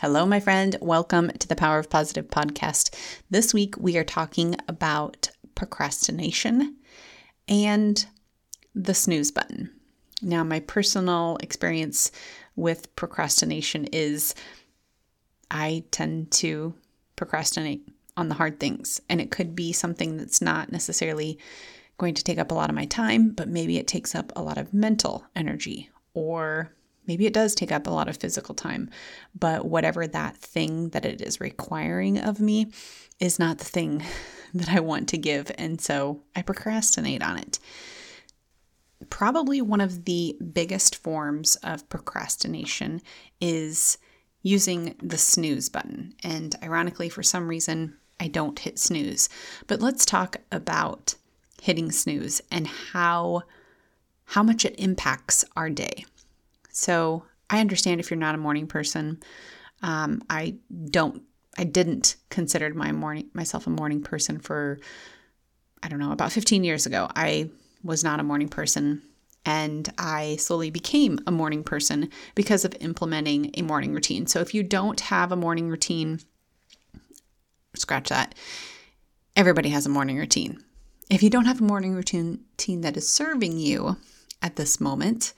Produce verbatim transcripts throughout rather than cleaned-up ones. Hello, my friend. Welcome to the Power of Positive podcast. This week, we are talking about procrastination and the snooze button. Now, my personal experience with procrastination is I tend to procrastinate on the hard things, and it could be something that's not necessarily going to take up a lot of my time, but maybe it takes up a lot of mental energy, or maybe it does take up a lot of physical time, but whatever that thing that it is requiring of me is not the thing that I want to give. And so I procrastinate on it. Probably one of the biggest forms of procrastination is using the snooze button. And ironically, for some reason, I don't hit snooze. But let's talk about hitting snooze and how, how much it impacts our day. So I understand if you're not a morning person. Um, I don't, I didn't consider my morning, myself a morning person for, I don't know, about fifteen years ago. I was not a morning person, and I slowly became a morning person because of implementing a morning routine. So if you don't have a morning routine, scratch that. Everybody has a morning routine. If you don't have a morning routine that is serving you at this moment,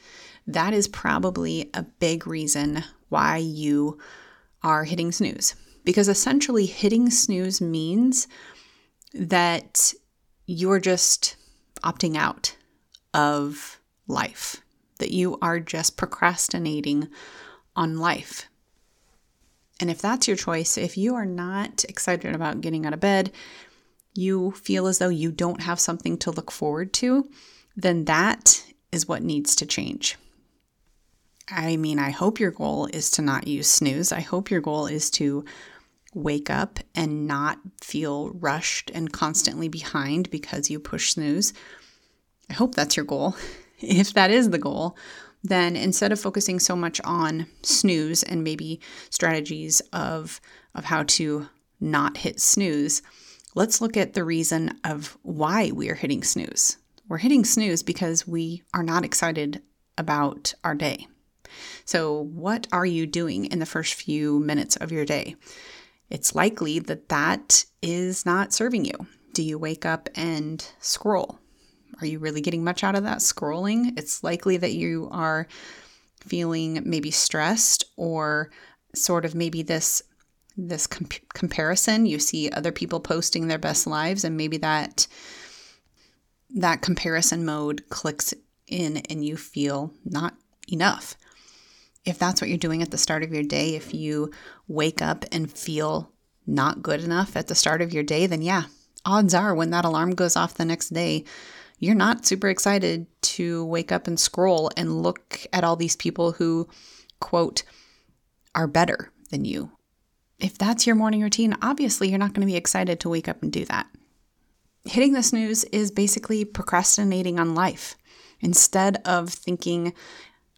that is probably a big reason why you are hitting snooze, because essentially hitting snooze means that you're just opting out of life, that you are just procrastinating on life. And if that's your choice, if you are not excited about getting out of bed, you feel as though you don't have something to look forward to, then that is what needs to change. I mean, I hope your goal is to not use snooze. I hope your goal is to wake up and not feel rushed and constantly behind because you push snooze. I hope that's your goal. If that is the goal, then instead of focusing so much on snooze and maybe strategies of, of how to not hit snooze, let's look at the reason of why we are hitting snooze. We're hitting snooze because we are not excited about our day. So what are you doing in the first few minutes of your day? It's likely that that is not serving you. Do you wake up and scroll? Are you really getting much out of that scrolling? It's likely that you are feeling maybe stressed, or sort of maybe this this comp- comparison. You see other people posting their best lives, and maybe that that comparison mode clicks in and you feel not enough. If that's what you're doing at the start of your day, if you wake up and feel not good enough at the start of your day, then yeah, odds are when that alarm goes off the next day, you're not super excited to wake up and scroll and look at all these people who, quote, are better than you. If that's your morning routine, obviously you're not going to be excited to wake up and do that. Hitting the snooze is basically procrastinating on life. Instead of thinking,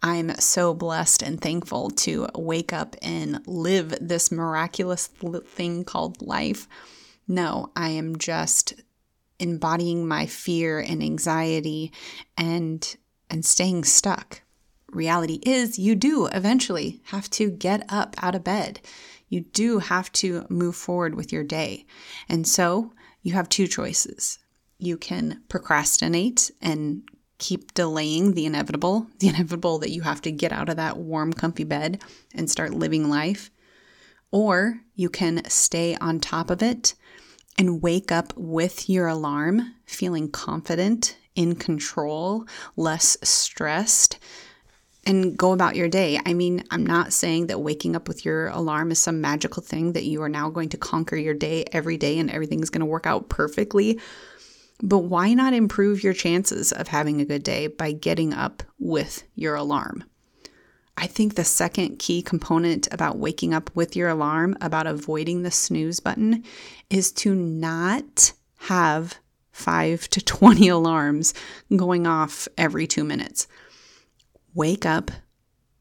I'm so blessed and thankful to wake up and live this miraculous thing called life, no, I am just embodying my fear and anxiety and and staying stuck. Reality is you do eventually have to get up out of bed. You do have to move forward with your day. And so you have two choices. You can procrastinate and keep delaying the inevitable, the inevitable that you have to get out of that warm, comfy bed and start living life. Or you can stay on top of it and wake up with your alarm, feeling confident, in control, less stressed, and go about your day. I mean, I'm not saying that waking up with your alarm is some magical thing that you are now going to conquer your day every day and everything's going to work out perfectly. But why not improve your chances of having a good day by getting up with your alarm? I think the second key component about waking up with your alarm, about avoiding the snooze button, is to not have five to twenty alarms going off every two minutes. Wake up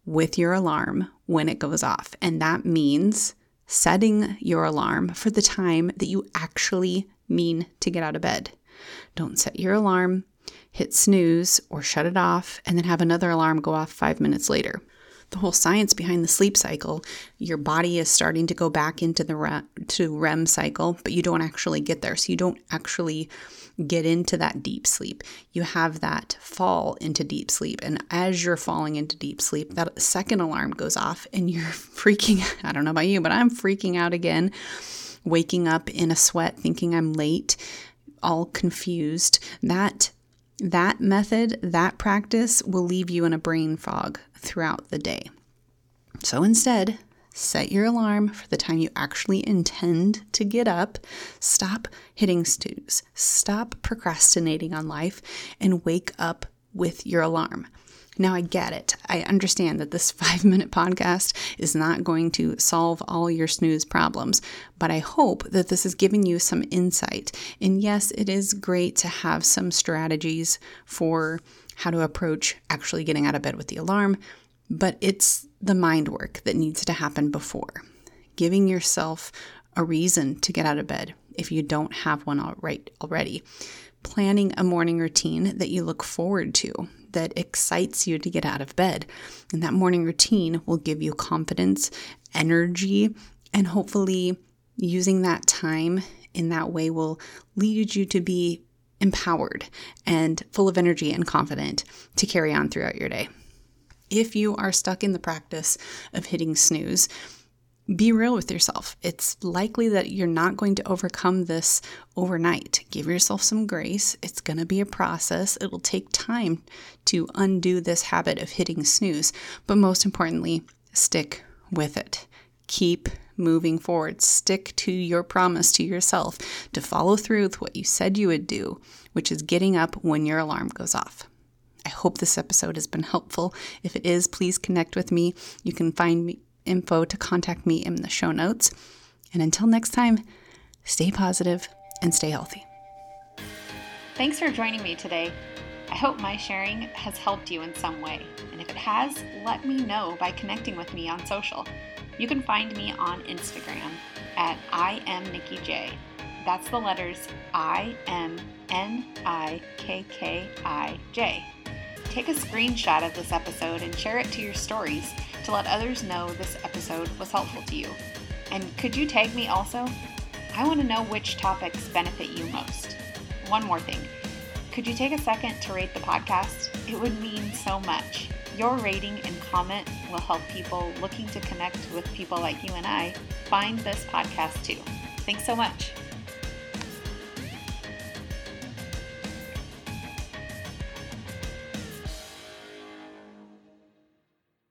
with your alarm when it goes off. And that means setting your alarm for the time that you actually mean to get out of bed. Don't set your alarm, hit snooze, or shut it off, and then have another alarm go off five minutes later. the whole science behind the sleep cycle. Your body is starting to go back into the re- to R E M cycle, but you don't actually get there. So you don't actually get into that deep sleep. You have that fall into deep sleep. And as you're falling into deep sleep, that second alarm goes off and you're freaking, I don't know about you, but I'm freaking out again, waking up in a sweat, thinking I'm late, all confused. That That method, that practice will leave you in a brain fog throughout the day. So instead, set your alarm for the time you actually intend to get up. Stop hitting snooze. Stop procrastinating on life and wake up with your alarm. Now, I get it. I understand that this five-minute podcast is not going to solve all your snooze problems, but I hope that this is giving you some insight. And yes, it is great to have some strategies for how to approach actually getting out of bed with the alarm, but it's the mind work that needs to happen before. Giving yourself a reason to get out of bed if you don't have one already. Planning a morning routine that you look forward to, that excites you to get out of bed. And that morning routine will give you confidence, energy, and hopefully using that time in that way will lead you to be empowered and full of energy and confident to carry on throughout your day. If you are stuck in the practice of hitting snooze, be real with yourself. It's likely that you're not going to overcome this overnight. Give yourself some grace. It's going to be a process. It will take time to undo this habit of hitting snooze. But most importantly, stick with it. Keep moving forward. Stick to your promise to yourself to follow through with what you said you would do, which is getting up when your alarm goes off. I hope this episode has been helpful. If it is, please connect with me. You can find me info to contact me in the show notes. And until next time, stay positive and stay healthy. Thanks for joining me today. I hope my sharing has helped you in some way. And if it has, let me know by connecting with me on social. You can find me on Instagram at I am Nikki J. That's the letters I M N I K K I J. Take a screenshot of this episode and share it to your stories to let others know this episode was helpful to you. And could you tag me also? I want to know which topics benefit you most. One more thing. Could you take a second to rate the podcast? It would mean so much. Your rating and comment will help people looking to connect with people like you and I find this podcast too. Thanks so much.